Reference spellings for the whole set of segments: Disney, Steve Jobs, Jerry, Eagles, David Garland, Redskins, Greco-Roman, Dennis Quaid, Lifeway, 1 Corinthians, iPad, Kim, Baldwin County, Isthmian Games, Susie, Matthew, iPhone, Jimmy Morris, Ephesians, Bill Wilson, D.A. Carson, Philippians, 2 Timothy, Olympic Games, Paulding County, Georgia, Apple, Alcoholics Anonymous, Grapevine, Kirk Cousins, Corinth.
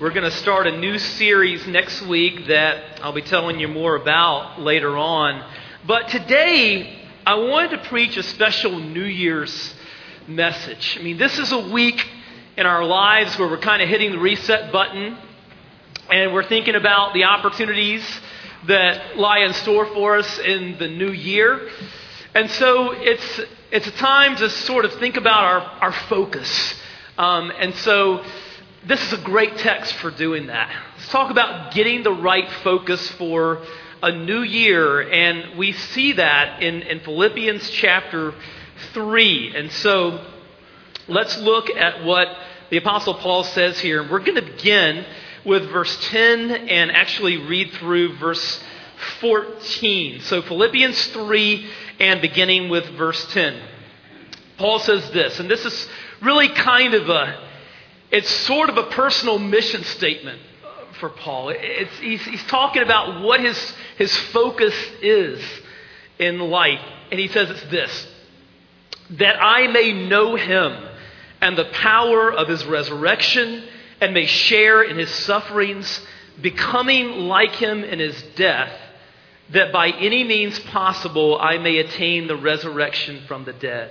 We're going to start a new series next week that I'll be telling you more about later on. But today, I wanted to preach a special New Year's message. I mean, this is a week in our lives where we're kind of hitting the reset button, and we're thinking about the opportunities that lie in store for us in the new year. And so it's a time to sort of think about our focus. And so this is a great text for doing that. Let's talk about getting the right focus for a new year. And we see that in Philippians chapter 3. And so let's look at what the Apostle Paul says here. We're going to begin with verse 10 and actually read through verse 14. So Philippians 3 and beginning with verse 10. Paul says this, and this is really kind of it's sort of a personal mission statement for Paul. He's talking about what his focus is in life. And he says it's this: that I may know Him and the power of His resurrection, and may share in His sufferings, becoming like Him in His death, that by any means possible I may attain the resurrection from the dead.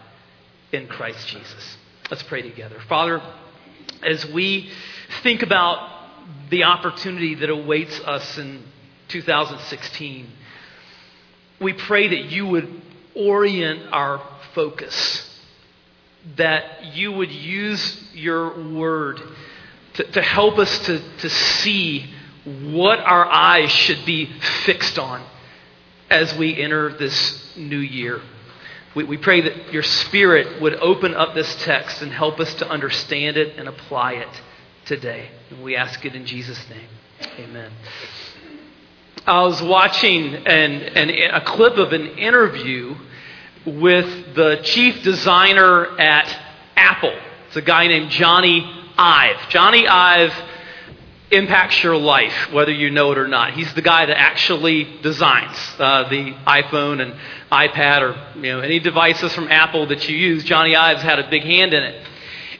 in Christ Jesus. Let's pray together. Father, as we think about the opportunity that awaits us in 2016, we pray that you would orient our focus, that you would use your word to help us to see what our eyes should be fixed on as we enter this new year. We pray that your Spirit would open up this text and help us to understand it and apply it today. And we ask it in Jesus' name. Amen. I was watching a clip of an interview with the chief designer at Apple. It's a guy named Jony Ive. Jony Ive impacts your life, whether you know it or not. He's the guy that actually designs the iPhone and iPad, or any devices from Apple that you use. Jony Ive's had a big hand in it.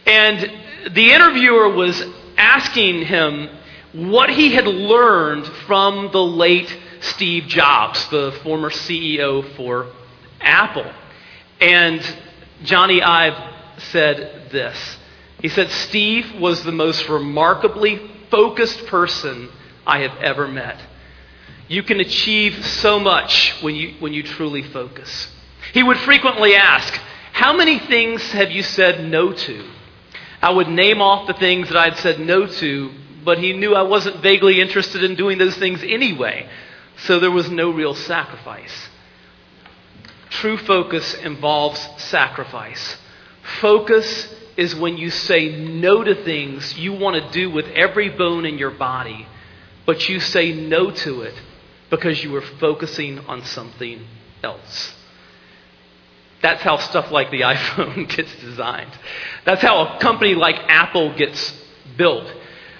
And the interviewer was asking him what he had learned from the late Steve Jobs, the former CEO for Apple. And Jony Ive said this. He said, "Steve was the most remarkably focused person I have ever met. You can achieve so much when you truly focus. He would frequently ask, 'How many things have you said no to?' I would name off the things that I'd said no to, but he knew I wasn't vaguely interested in doing those things anyway, so there was no real sacrifice." True focus involves sacrifice. Focus is when you say no to things you want to do with every bone in your body, but you say no to it because you were focusing on something else. That's how stuff like the iPhone gets designed. That's how a company like Apple gets built.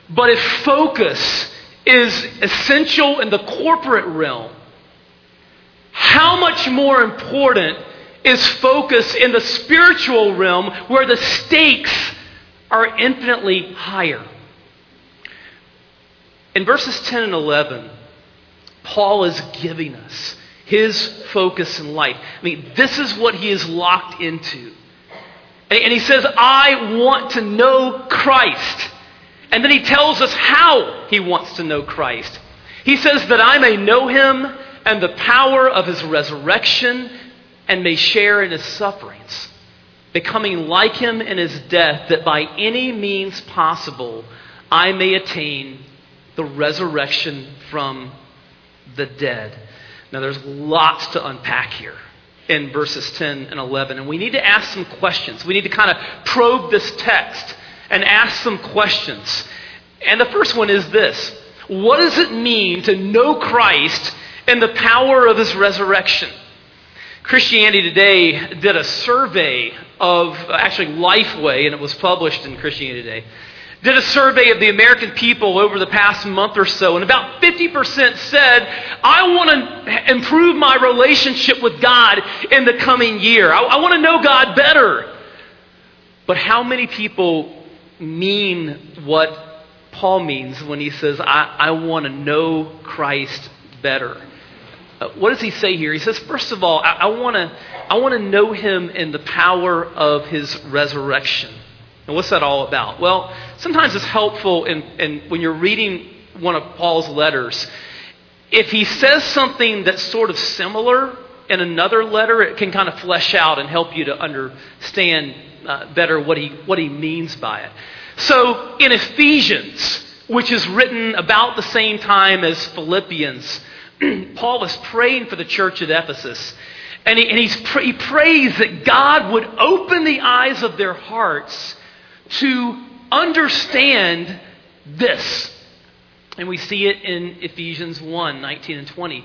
But if focus is essential in the corporate realm, how much more important is focus in the spiritual realm, where the stakes are infinitely higher? In verses 10 and 11, Paul is giving us his focus in life. I mean, this is what he is locked into. And he says, "I want to know Christ." And then he tells us how he wants to know Christ. He says that I may know Him and the power of his resurrection, and may share in his sufferings, becoming like him in his death, that by any means possible I may attain the resurrection from the dead. Now there's lots to unpack here in verses 10 and 11, and we need to ask some questions. We need to kind of probe this text and ask some questions. And the first one is this: what does it mean to know Christ and the power of his resurrection? Christianity Today did a survey of, actually Lifeway, and it was published in Christianity Today, did a survey of the American people over the past month or so, and about 50% said, I want to improve my relationship with God in the coming year. I want to know God better. But how many people mean what Paul means when he says, I want to know Christ better? What does he say here? He says, first of all, I want to know him in the power of his resurrection. And what's that all about? Well, sometimes it's helpful in when you're reading one of Paul's letters, if he says something that's sort of similar in another letter, it can kind of flesh out and help you to understand better what he means by it. So in Ephesians, which is written about the same time as Philippians, Paul was praying for the church at Ephesus. And he prays that God would open the eyes of their hearts to understand this. And we see it in Ephesians 1, 19 and 20.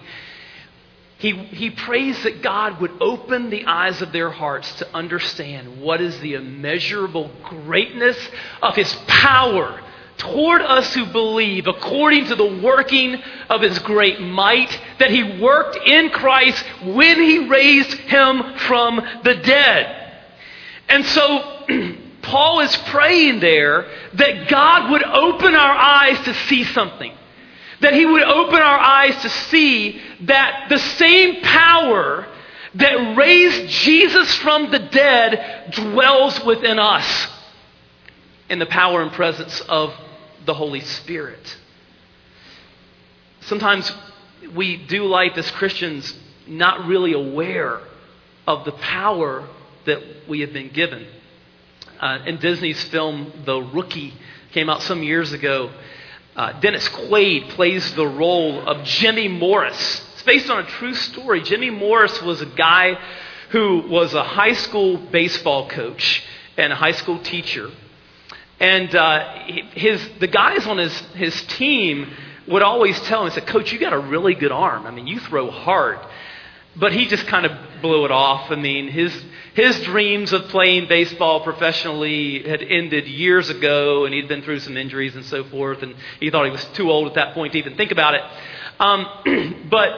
He prays that God would open the eyes of their hearts to understand what is the immeasurable greatness of his power toward us who believe, according to the working of his great might, that he worked in Christ when he raised him from the dead. And so Paul is praying there that God would open our eyes to see something. That he would open our eyes to see that the same power that raised Jesus from the dead dwells within us in the power and presence of the Holy Spirit. Sometimes we do life as Christians not really aware of the power that we have been given. In Disney's film, The Rookie, came out some years ago, Dennis Quaid plays the role of Jimmy Morris. It's based on a true story. Jimmy Morris was a guy who was a high school baseball coach and a high school teacher. And the guys on his team would always tell him, said, "Coach, you got a really good arm. I mean, you throw hard." But he just kind of blew it off. I mean, his dreams of playing baseball professionally had ended years ago, and he'd been through some injuries and so forth, and he thought he was too old at that point to even think about it. But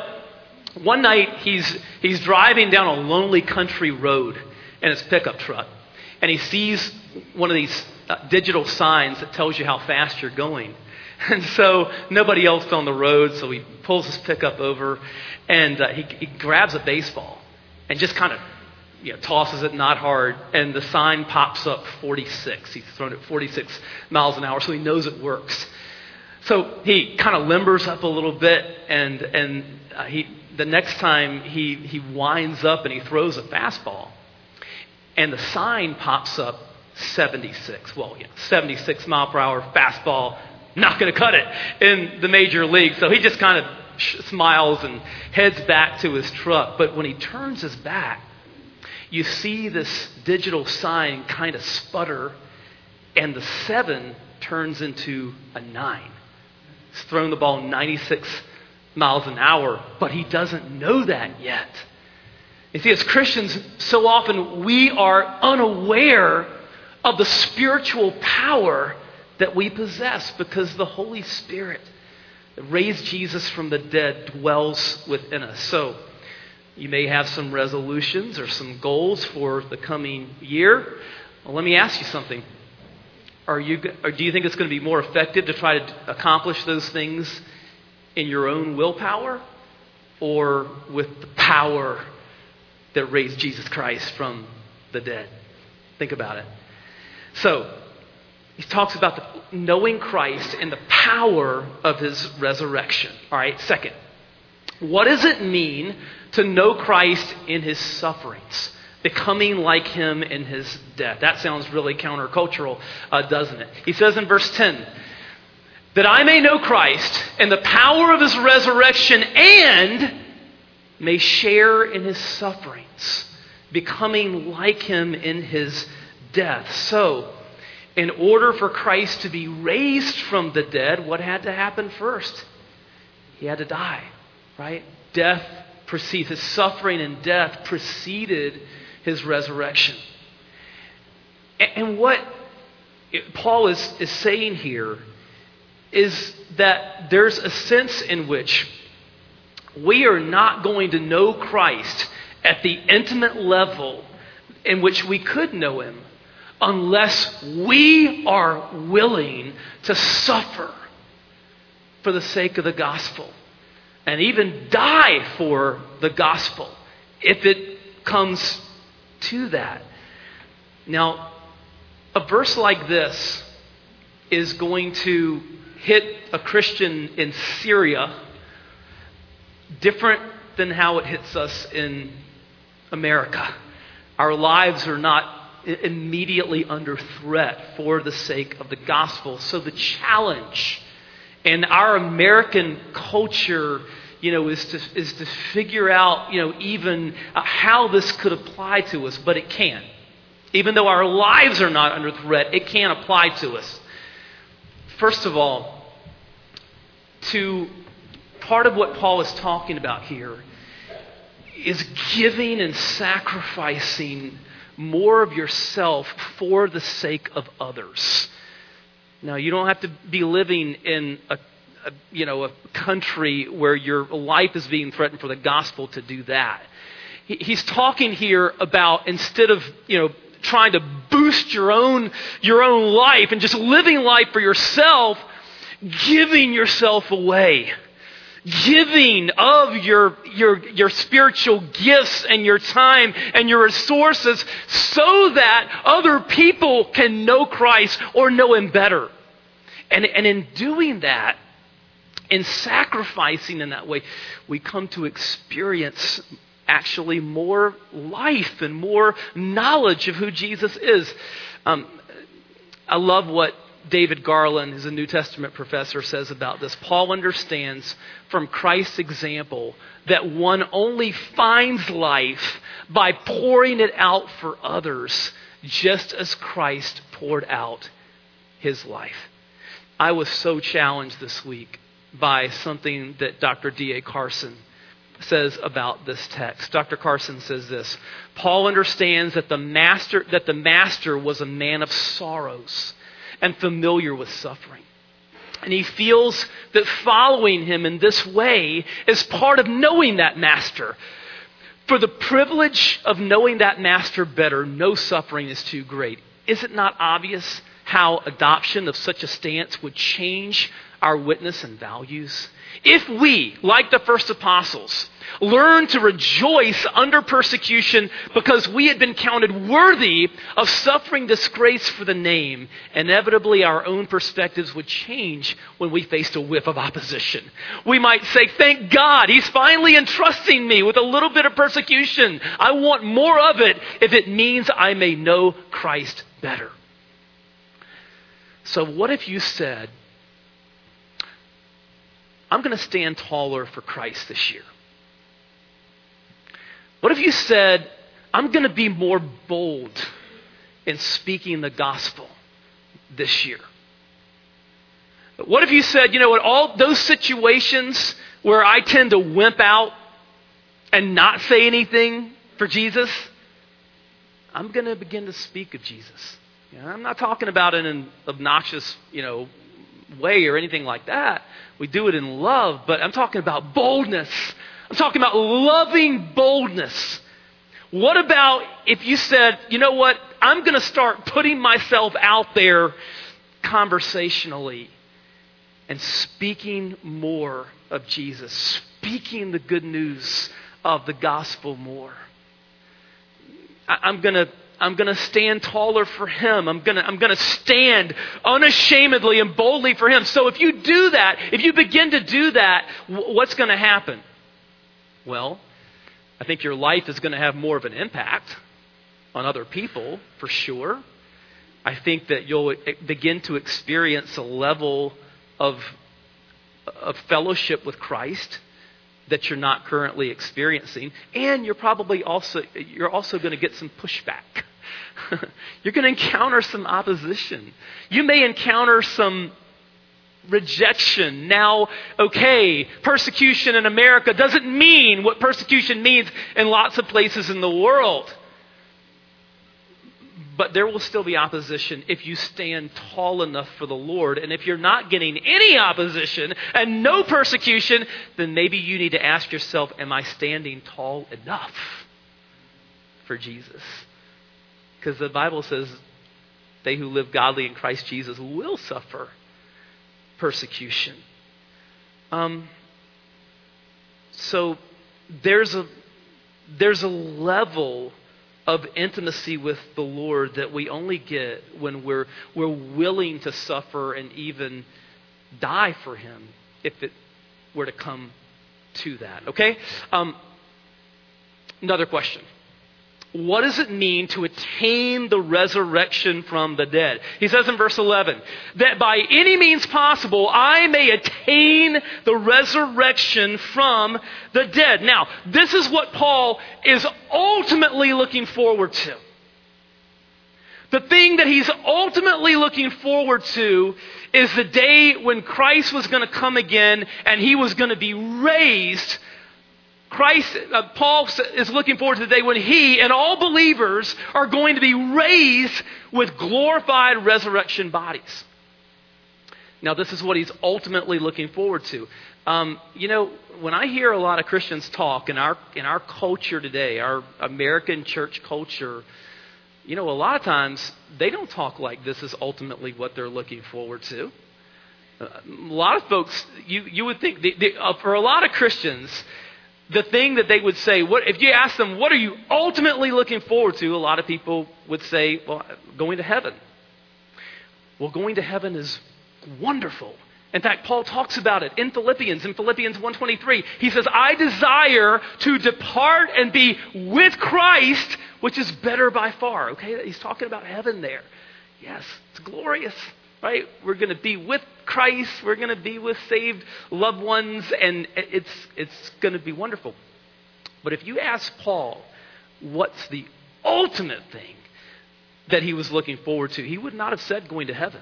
one night, he's driving down a lonely country road in his pickup truck, and he sees one of these digital signs that tells you how fast you're going. And so nobody else on the road, so he pulls his pickup over, and he grabs a baseball and just kind of tosses it not hard, and the sign pops up 46. He's thrown it 46 miles an hour, so he knows it works. So he kind of limbers up a little bit, and the next time he winds up and he throws a fastball, and the sign pops up 76. 76 mile per hour fastball, not going to cut it in the major league. So he just kind of smiles and heads back to his truck. But when he turns his back, you see this digital sign kind of sputter, and the 7 turns into a 9. He's thrown the ball 96 miles an hour, but he doesn't know that yet. You see, as Christians, so often we are unaware of the spiritual power that we possess, because the Holy Spirit that raised Jesus from the dead dwells within us. So you may have some resolutions or some goals for the coming year. Well, let me ask you something. Do you think it's going to be more effective to try to accomplish those things in your own willpower, or with the power that raised Jesus Christ from the dead? Think about it. So he talks about knowing Christ and the power of his resurrection. All right, second, What does it mean to know Christ in his sufferings? Becoming like him in his death. That sounds really countercultural, doesn't it? He says in verse 10, that I may know Christ and the power of his resurrection and may share in his sufferings, becoming like him in his death. So, in order for Christ to be raised from the dead, what had to happen first? He had to die, right? Death preceded, his suffering and death preceded his resurrection. And what Paul is saying here is that there's a sense in which we are not going to know Christ at the intimate level in which we could know him unless we are willing to suffer for the sake of the gospel and even die for the gospel if it comes to that. Now, a verse like this is going to hit a Christian in Syria different than how it hits us in America. Our lives are not immediately under threat for the sake of the gospel. So the challenge in our American culture, is to figure out, even how this could apply to us. But it can. Even though our lives are not under threat, it can apply to us. First of all, part of what Paul is talking about here is giving and sacrificing more of yourself for the sake of others. Now, you don't have to be living in a country where your life is being threatened for the gospel to do that. He's talking here about instead of trying to boost your own life and just living life for yourself, giving yourself away. Giving of your spiritual gifts and your time and your resources so that other people can know Christ or know him better. And in doing that, in sacrificing in that way, we come to experience actually more life and more knowledge of who Jesus is. I love what David Garland, who's a New Testament professor, says about this. Paul understands from Christ's example that one only finds life by pouring it out for others, just as Christ poured out his life. I was so challenged this week by something that Dr. D.A. Carson says about this text. Dr. Carson says this: Paul understands that the master was a man of sorrows and familiar with suffering. And he feels that following him in this way is part of knowing that master. For the privilege of knowing that master better, no suffering is too great. Is it not obvious how adoption of such a stance would change our witness and values? If we, like the first apostles, learn to rejoice under persecution because we had been counted worthy of suffering disgrace for the name, inevitably our own perspectives would change when we faced a whiff of opposition. We might say, thank God, he's finally entrusting me with a little bit of persecution. I want more of it if it means I may know Christ better. So what if you said, I'm going to stand taller for Christ this year? What if you said, I'm going to be more bold in speaking the gospel this year? What if you said, in all those situations where I tend to wimp out and not say anything for Jesus, I'm going to begin to speak of Jesus. I'm not talking about in an obnoxious, way or anything like that. We do it in love, but I'm talking about boldness. I'm talking about loving boldness. What about if you said, I'm going to start putting myself out there conversationally and speaking more of Jesus, speaking the good news of the gospel more. I'm going to stand taller for him. I'm going to stand unashamedly and boldly for him. So if you do that, if you begin to do that, what's going to happen? Well, I think your life is going to have more of an impact on other people, for sure. I think that you'll begin to experience a level of fellowship with Christ that you're not currently experiencing. And you're also going to get some pushback. You're going to encounter some opposition. You may encounter some rejection. Now, okay, persecution in America doesn't mean what persecution means in lots of places in the world. But there will still be opposition if you stand tall enough for the Lord. And if you're not getting any opposition and no persecution, then maybe you need to ask yourself, am I standing tall enough for Jesus? Because the Bible says they who live godly in Christ Jesus will suffer persecution. So there's a level of intimacy with the Lord that we only get when we're willing to suffer and even die for Him, if it were to come to that. Okay? Another question. What does it mean to attain the resurrection from the dead? He says in verse 11, that by any means possible, I may attain the resurrection from the dead. Now, this is what Paul is ultimately looking forward to. The thing that he's ultimately looking forward to is the day when Christ was going to come again and He was going to be raised. Paul is looking forward to the day when he and all believers are going to be raised with glorified resurrection bodies. Now, this is what he's ultimately looking forward to. When I hear a lot of Christians talk in our culture today, our American church culture, a lot of times they don't talk like this is ultimately what they're looking forward to. A lot of folks, you would think, for a lot of Christians, the thing that they would say, if you ask them, what are you ultimately looking forward to? A lot of people would say, well, going to heaven. Well, going to heaven is wonderful. In fact, Paul talks about it in Philippians 1:23. He says, I desire to depart and be with Christ, which is better by far. Okay, he's talking about heaven there. Yes, it's glorious. Right? We're going to be with Christ. We're going to be with saved loved ones. And it's going to be wonderful. But if you ask Paul, what's the ultimate thing that he was looking forward to? He would not have said going to heaven.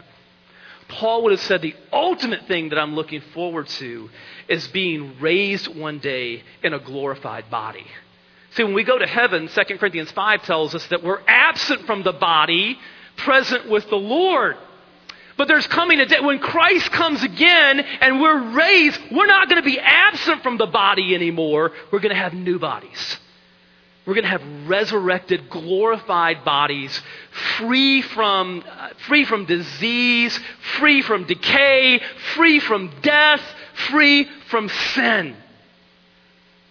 Paul would have said the ultimate thing that I'm looking forward to is being raised one day in a glorified body. See, when we go to heaven, 2 Corinthians 5 tells us that we're absent from the body, present with the Lord. But there's coming a day when Christ comes again and we're raised. We're not going to be absent from the body anymore. We're going to have new bodies. We're going to have resurrected, glorified bodies, free from disease, free from decay, free from death, free from sin.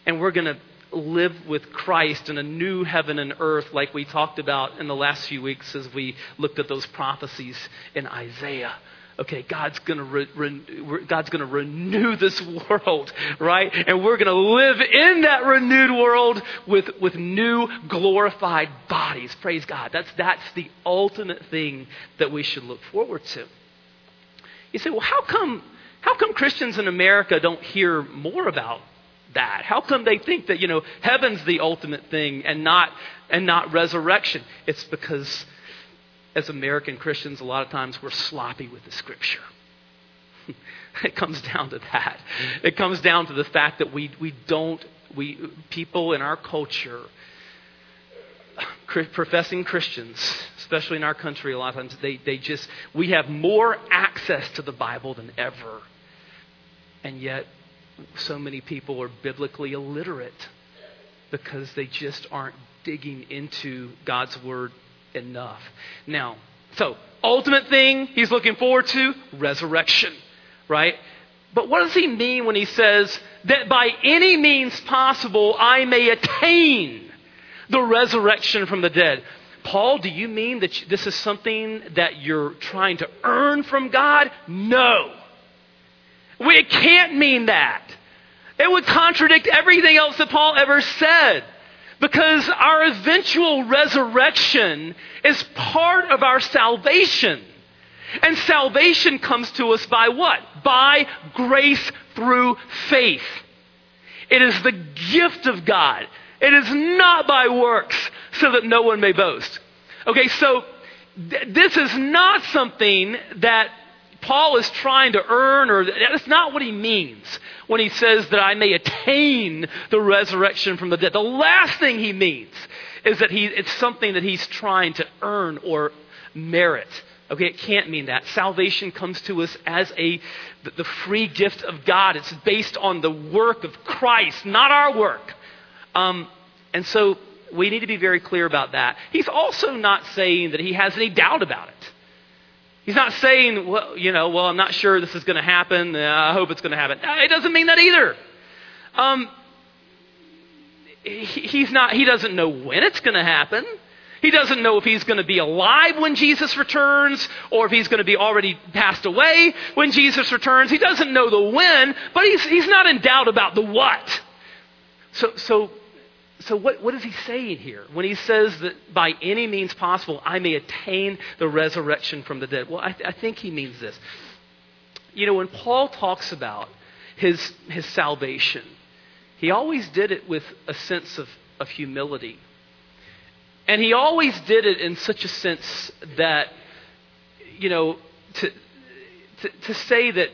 And we're going to live with Christ in a new heaven and earth like we talked about in the last few weeks as we looked at those prophecies in Isaiah. Okay, God's going to renew this world, right? And we're going to live in that renewed world with new glorified bodies. Praise God. That's the ultimate thing that we should look forward to. You say, well, how come Christians in America don't hear more about that? How come they think that, heaven's the ultimate thing and not resurrection? It's because as American Christians, a lot of times we're sloppy with the Scripture. It comes down to that. It comes down to the fact that we people in our culture, professing Christians, especially in our country, a lot of times we have more access to the Bible than ever. And yet, so many people are biblically illiterate because they just aren't digging into God's Word enough. Now, so ultimate thing he's looking forward to, resurrection, right? But what does he mean when he says that by any means possible, I may attain the resurrection from the dead? Paul, do you mean that this is something that you're trying to earn from God? No. It can't mean that. It would contradict everything else that Paul ever said, because our eventual resurrection is part of our salvation. And salvation comes to us by what? By grace through faith. It is the gift of God. It is not by works, so that no one may boast. Okay, so this is not something that Paul is trying to earn, or that's not what he means when he says that I may attain the resurrection from the dead. The last thing he means is that it's something that he's trying to earn or merit. Okay, it can't mean that. Salvation comes to us as the free gift of God. It's based on the work of Christ, not our work. And so we need to be very clear about that. He's also not saying that he has any doubt about it. He's not saying, well, I'm not sure this is going to happen. I hope it's going to happen. It doesn't mean that either. He doesn't know when it's going to happen. He doesn't know if he's going to be alive when Jesus returns, or if he's going to be already passed away when Jesus returns. He doesn't know the when, but he's not in doubt about the what. So what is he saying here when he says that by any means possible I may attain the resurrection from the dead? Well, I think he means this. When Paul talks about his salvation, he always did it with a sense of humility. And he always did it in such a sense that, to say that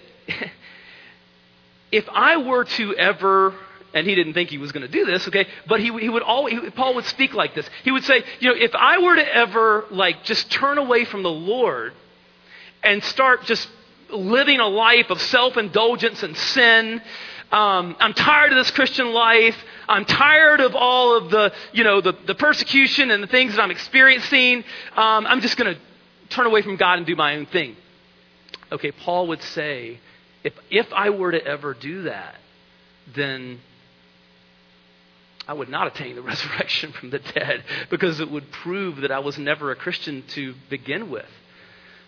if I were to ever, and he didn't think he was going to do this, okay, but he would always, Paul would speak like this. He would say, if I were to ever just turn away from the Lord and start just living a life of self-indulgence and sin, I'm tired of this Christian life. I'm tired of all of the persecution and the things that I'm experiencing. I'm just going to turn away from God and do my own thing. Okay, Paul would say, if I were to ever do that, then I would not attain the resurrection from the dead, because it would prove that I was never a Christian to begin with.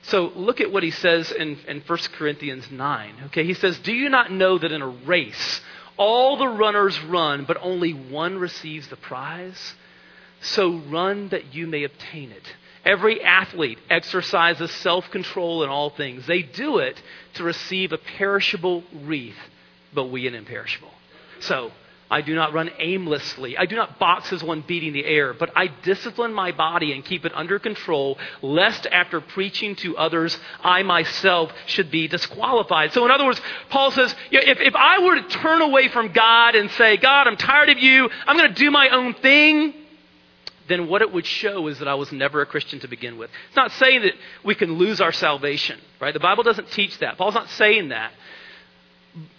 So look at what he says in 1 Corinthians 9. Okay, he says, "Do you not know that in a race all the runners run, but only one receives the prize? So run that you may obtain it. Every athlete exercises self-control in all things. They do it to receive a perishable wreath, but we an imperishable. So I do not run aimlessly. I do not box as one beating the air, but I discipline my body and keep it under control, lest after preaching to others, I myself should be disqualified." So in other words, Paul says, if I were to turn away from God and say, "God, I'm tired of you, I'm going to do my own thing," then what it would show is that I was never a Christian to begin with. It's not saying that we can lose our salvation, right? The Bible doesn't teach that. Paul's not saying that.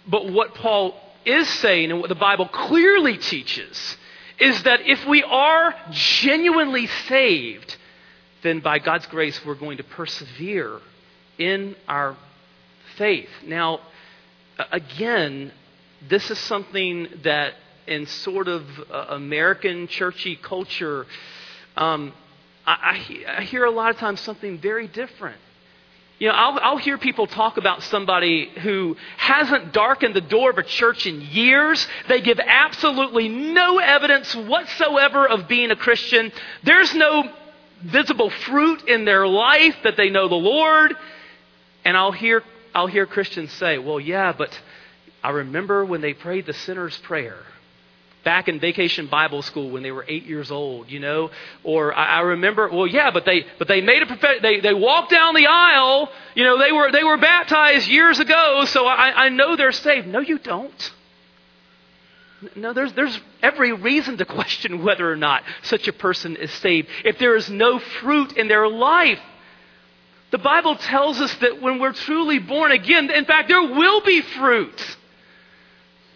But what Paul is saying, and what the Bible clearly teaches, is that if we are genuinely saved, then by God's grace we're going to persevere in our faith. Now, again, this is something that in sort of American churchy culture, I hear a lot of times something very different. I'll hear people talk about somebody who hasn't darkened the door of a church in years. They give absolutely no evidence whatsoever of being a Christian. There's no visible fruit in their life that they know the Lord. And I'll hear Christians say, "Well, yeah, but I remember when they prayed the sinner's prayer back in vacation Bible school when they were 8 years old, or I remember, well, yeah, but they made a profession, they walked down the aisle, they were baptized years ago, so I know they're saved." No, you don't. No, there's every reason to question whether or not such a person is saved if there is no fruit in their life. The Bible tells us that when we're truly born again, in fact, there will be fruit.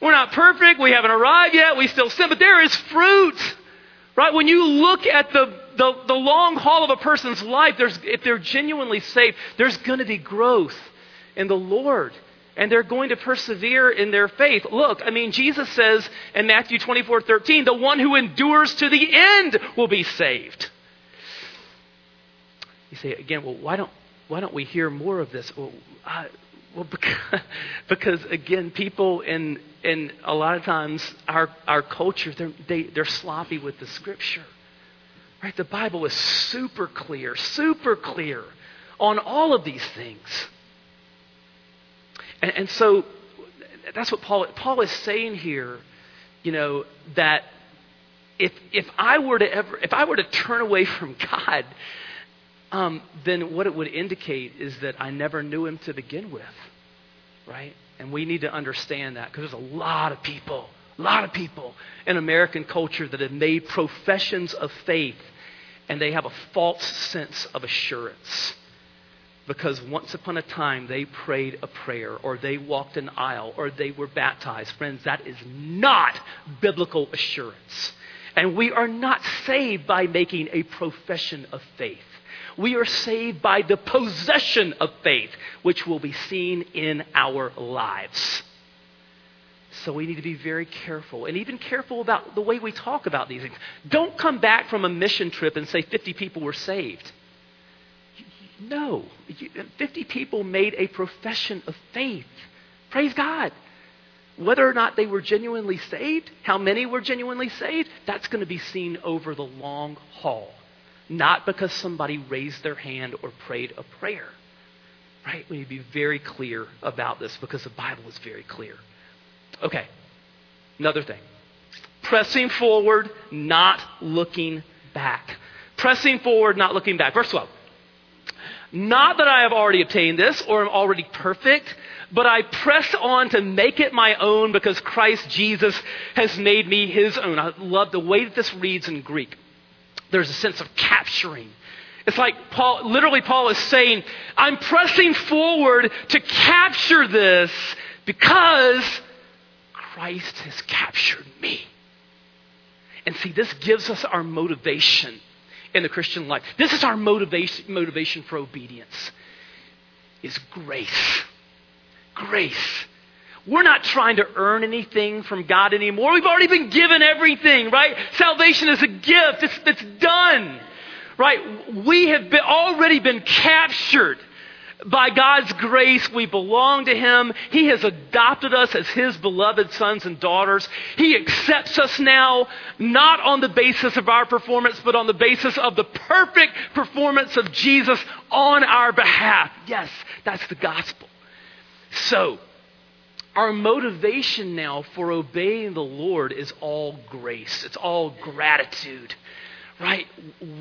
We're not perfect. We haven't arrived yet. We still sin, but there is fruit, right? When you look at the long haul of a person's life, if they're genuinely saved, there's going to be growth in the Lord, and they're going to persevere in their faith. Look, Jesus says in Matthew 24:13, "The one who endures to the end will be saved." You say again, well, why don't we hear more of this? Well, Well, because again, people in a lot of times our culture, they're sloppy with the scripture. Right? The Bible is super clear on all of these things. And so that's what Paul is saying here, you know, that if I were to turn away from God, then what it would indicate is that I never knew him to begin with, right? And we need to understand that, because there's a lot of people in American culture that have made professions of faith, and they have a false sense of assurance because once upon a time they prayed a prayer or they walked an aisle or they were baptized. Friends, that is not biblical assurance. And we are not saved by making a profession of faith. We are saved by the possession of faith, which will be seen in our lives. So we need to be very careful, and even careful about the way we talk about these things. Don't come back from a mission trip and say 50 people were saved. No, 50 people made a profession of faith. Praise God. Whether or not they were genuinely saved, how many were genuinely saved, that's going to be seen over the long haul. Not because somebody raised their hand or prayed a prayer, right? We need to be very clear about this because the Bible is very clear. Okay, another thing. Pressing forward, not looking back. Pressing forward, not looking back. Verse 12. Not that I have already obtained this or am already perfect, but I press on to make it my own because Christ Jesus has made me his own. I love the way that this reads in Greek. There's a sense of capturing. It's like Paul is saying, I'm pressing forward to capture this because Christ has captured me. And see, this gives us our motivation in the Christian life. This is our motivation for obedience, is grace. Grace. We're not trying to earn anything from God anymore. We've already been given everything, right? Salvation is a gift. It's done, right? We have already been captured by God's grace. We belong to him. He has adopted us as his beloved sons and daughters. He accepts us now, not on the basis of our performance, but on the basis of the perfect performance of Jesus on our behalf. Yes, that's the gospel. So, our motivation now for obeying the Lord is all grace. It's all gratitude, right?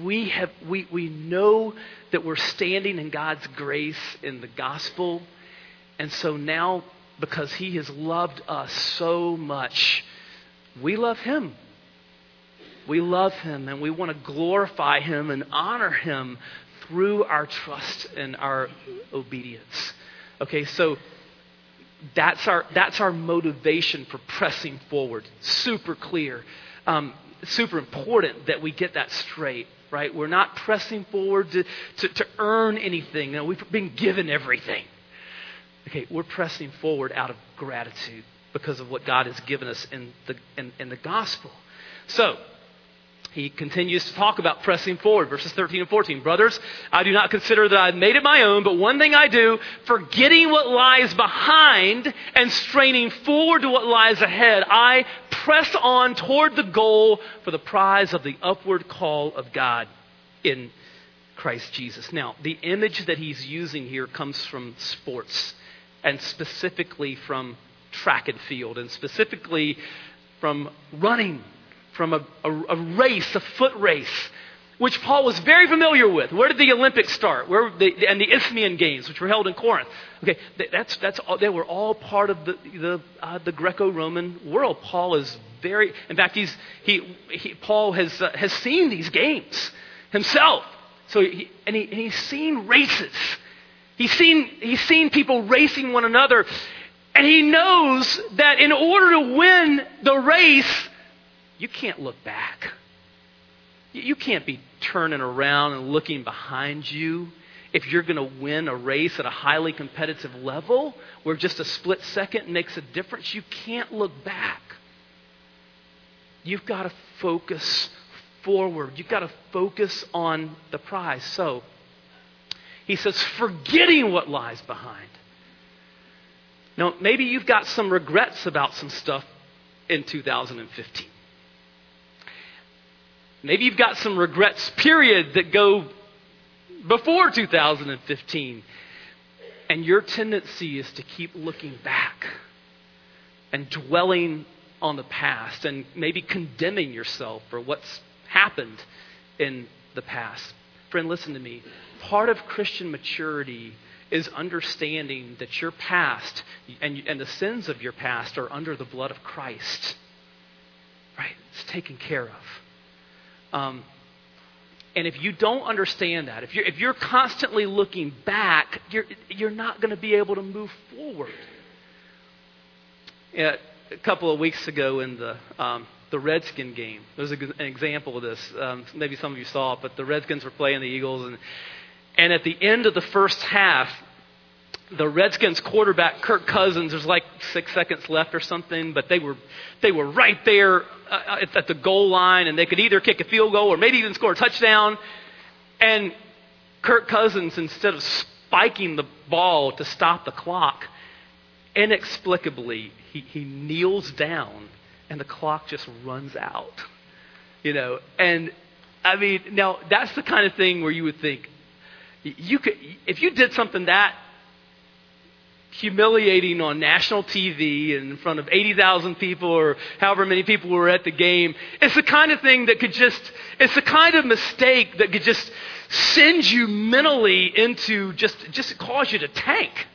We know that we're standing in God's grace in the gospel. And so now, because he has loved us so much, we love him. We love him, and we want to glorify him and honor him through our trust and our obedience. Okay, so that's our motivation for pressing forward. Super clear. Super important that we get that straight, right? We're not pressing forward to earn anything. No, we've been given everything. Okay, we're pressing forward out of gratitude because of what God has given us in the gospel. So he continues to talk about pressing forward, verses 13 and 14. Brothers, I do not consider that I've made it my own, but one thing I do, forgetting what lies behind and straining forward to what lies ahead, I press on toward the goal for the prize of the upward call of God in Christ Jesus. Now, the image that he's using here comes from sports, and specifically from track and field, and specifically from running, from a race, a foot race, which Paul was very familiar with. Where did the Olympics start? And the Isthmian Games, which were held in Corinth. Okay, that's all, they were all part of the Greco-Roman world. Paul is very, in fact, Paul has seen these games himself. So he's seen races. He's seen people racing one another, and he knows that in order to win the race, you can't look back. You can't be turning around and looking behind you if you're going to win a race at a highly competitive level where just a split second makes a difference. You can't look back. You've got to focus forward. You've got to focus on the prize. So he says, forgetting what lies behind. Now, maybe you've got some regrets about some stuff in 2015. Maybe you've got some regrets, period, that go before 2015. And your tendency is to keep looking back and dwelling on the past and maybe condemning yourself for what's happened in the past. Friend, listen to me. Part of Christian maturity is understanding that your past and the sins of your past are under the blood of Christ. Right? It's taken care of. And if you don't understand that, if you're constantly looking back, you're not going to be able to move forward. A couple of weeks ago in the Redskins game, there's an example of this. Maybe some of you saw it, but the Redskins were playing the Eagles, and at the end of the first half, the Redskins quarterback Kirk Cousins, there's like 6 seconds left or something, but they were right there at the goal line, and they could either kick a field goal or maybe even score a touchdown. And Kirk Cousins, instead of spiking the ball to stop the clock, inexplicably he kneels down, and the clock just runs out. And I mean, now that's the kind of thing where you would think you could, if you did something that humiliating on national TV and in front of 80,000 people or however many people were at the game, it's the kind of thing that could just, it's the kind of mistake that could just send you mentally into just cause you to tank.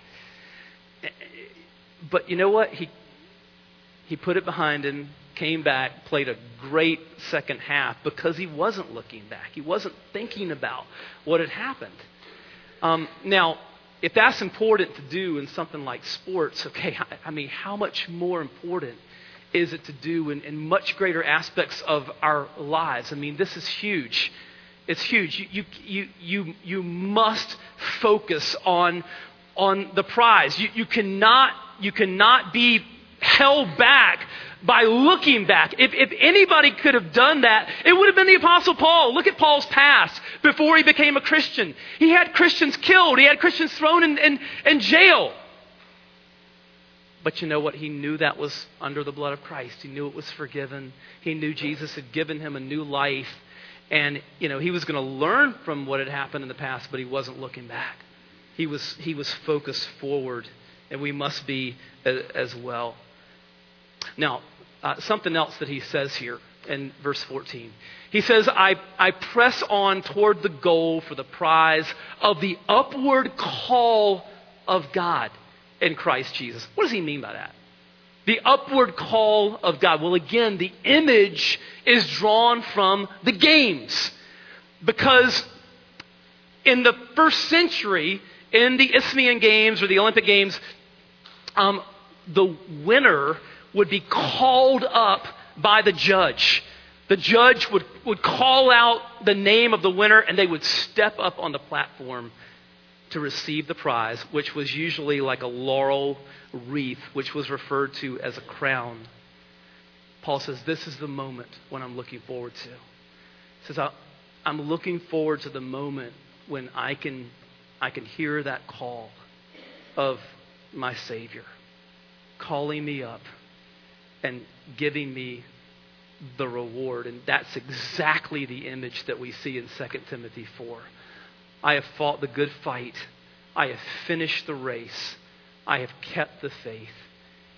But you know what? He put it behind him, came back, played a great second half because he wasn't looking back. He wasn't thinking about what had happened. Now, if that's important to do in something like sports, okay, I mean, how much more important is it to do in much greater aspects of our lives? I mean, this is huge. It's huge. You must focus on the prize. You cannot be held back by looking back. If anybody could have done that, it would have been the Apostle Paul. Look at Paul's past before he became a Christian. He had Christians killed. He had Christians thrown in jail. But you know what? He knew that was under the blood of Christ. He knew it was forgiven. He knew Jesus had given him a new life. And, he was going to learn from what had happened in the past, but he wasn't looking back. He was focused forward, and we must be as well. Now, something else that he says here in verse 14. He says, I press on toward the goal for the prize of the upward call of God in Christ Jesus. What does he mean by that? The upward call of God. Well, again, the image is drawn from the games. Because in the first century, in the Isthmian Games or the Olympic Games, the winner would be called up by the judge. The judge would call out the name of the winner, and they would step up on the platform to receive the prize, which was usually like a laurel wreath, which was referred to as a crown. Paul says, this is the moment when I'm looking forward to. He says, I'm looking forward to the moment when I can hear that call of my Savior calling me up and giving me the reward. And that's exactly the image that we see in 2 Timothy 4. I have fought the good fight. I have finished the race. I have kept the faith.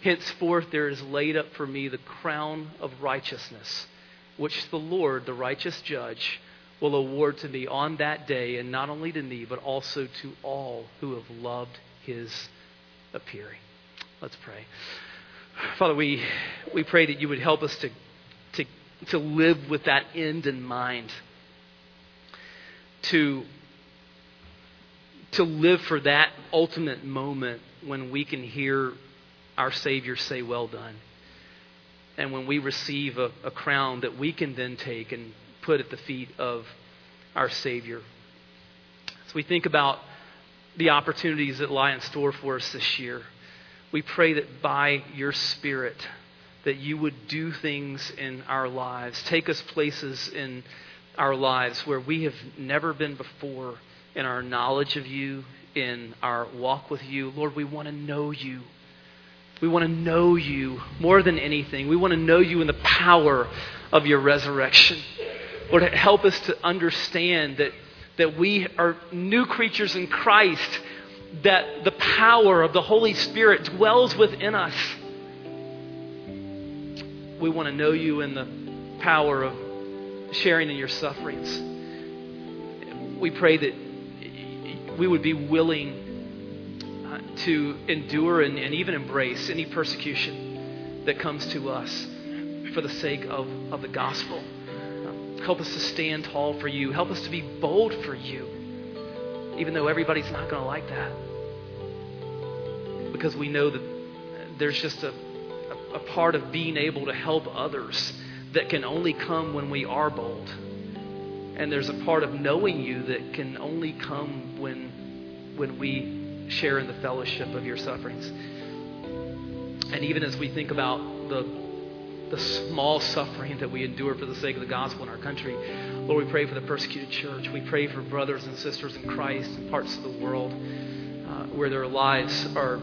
Henceforth there is laid up for me the crown of righteousness, which the Lord, the righteous judge, will award to me on that day, and not only to me, but also to all who have loved his appearing. Let's pray. Father, we pray that you would help us to live with that end in mind, to live for that ultimate moment when we can hear our Savior say, well done, and when we receive a crown that we can then take and put at the feet of our Savior. So we think about the opportunities that lie in store for us this year. We pray that by your Spirit that you would do things in our lives, take us places in our lives where we have never been before in our knowledge of you, in our walk with you. Lord, we want to know you. We want to know you more than anything. We want to know you in the power of your resurrection. Lord, help us to understand that we are new creatures in Christ, that the power of the Holy Spirit dwells within us. We want to know you in the power of sharing in your sufferings. We pray that we would be willing to endure and even embrace any persecution that comes to us for the sake of the gospel. Help us to stand tall for you. Help us to be bold for you, even though everybody's not going to like that. Because we know that there's just a part of being able to help others that can only come when we are bold. And there's a part of knowing you that can only come when we share in the fellowship of your sufferings. And even as we think about the small suffering that we endure for the sake of the gospel in our country, Lord, we pray for the persecuted church. We pray for brothers and sisters in Christ in parts of the world where their lives are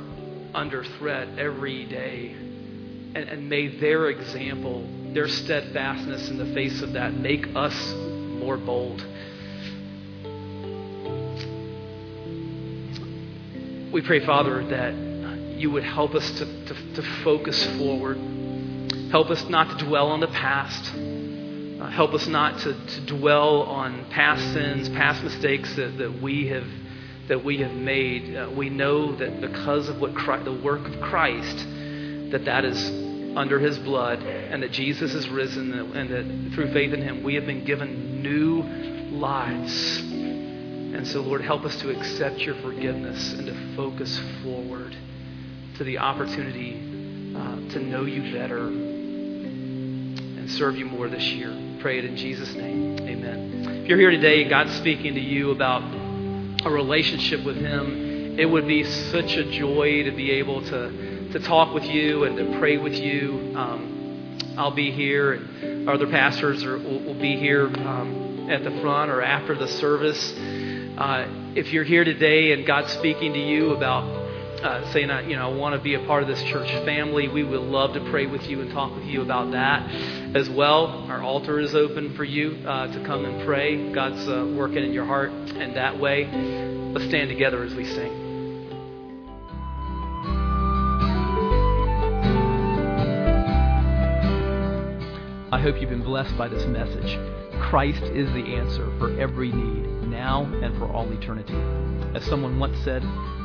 under threat every day. And may their example, their steadfastness in the face of that, make us more bold. We pray, Father, that you would help us to focus forward. Help us not to dwell on the past. Help us not to dwell on past sins, past mistakes that we have made. We know that because of the work of Christ, that is under his blood, and that Jesus is risen, and that through faith in him we have been given new lives. And so, Lord, help us to accept your forgiveness and to focus forward to the opportunity to know you better and serve you more this year. Pray it in Jesus' name. Amen. If you're here today and God's speaking to you about a relationship with him, it would be such a joy to be able to talk with you and to pray with you. I'll be here, and our other pastors will be here at the front or after the service. If you're here today and God's speaking to you about saying, I want to be a part of this church family, we would love to pray with you and talk with you about that as well. Our altar is open for you to come and pray. God's working in your heart in that way. Let's stand together as we sing. I hope you've been blessed by this message. Christ is the answer for every need, now and for all eternity. As someone once said,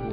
glory.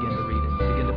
begin to read it. Begin to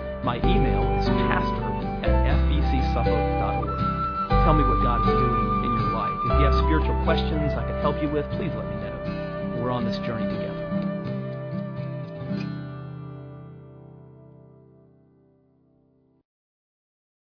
My email is pastor@fbcsuffolk.org. Tell me what God is doing in your life. If you have spiritual questions I can help you with, please let me know. We're on this journey together.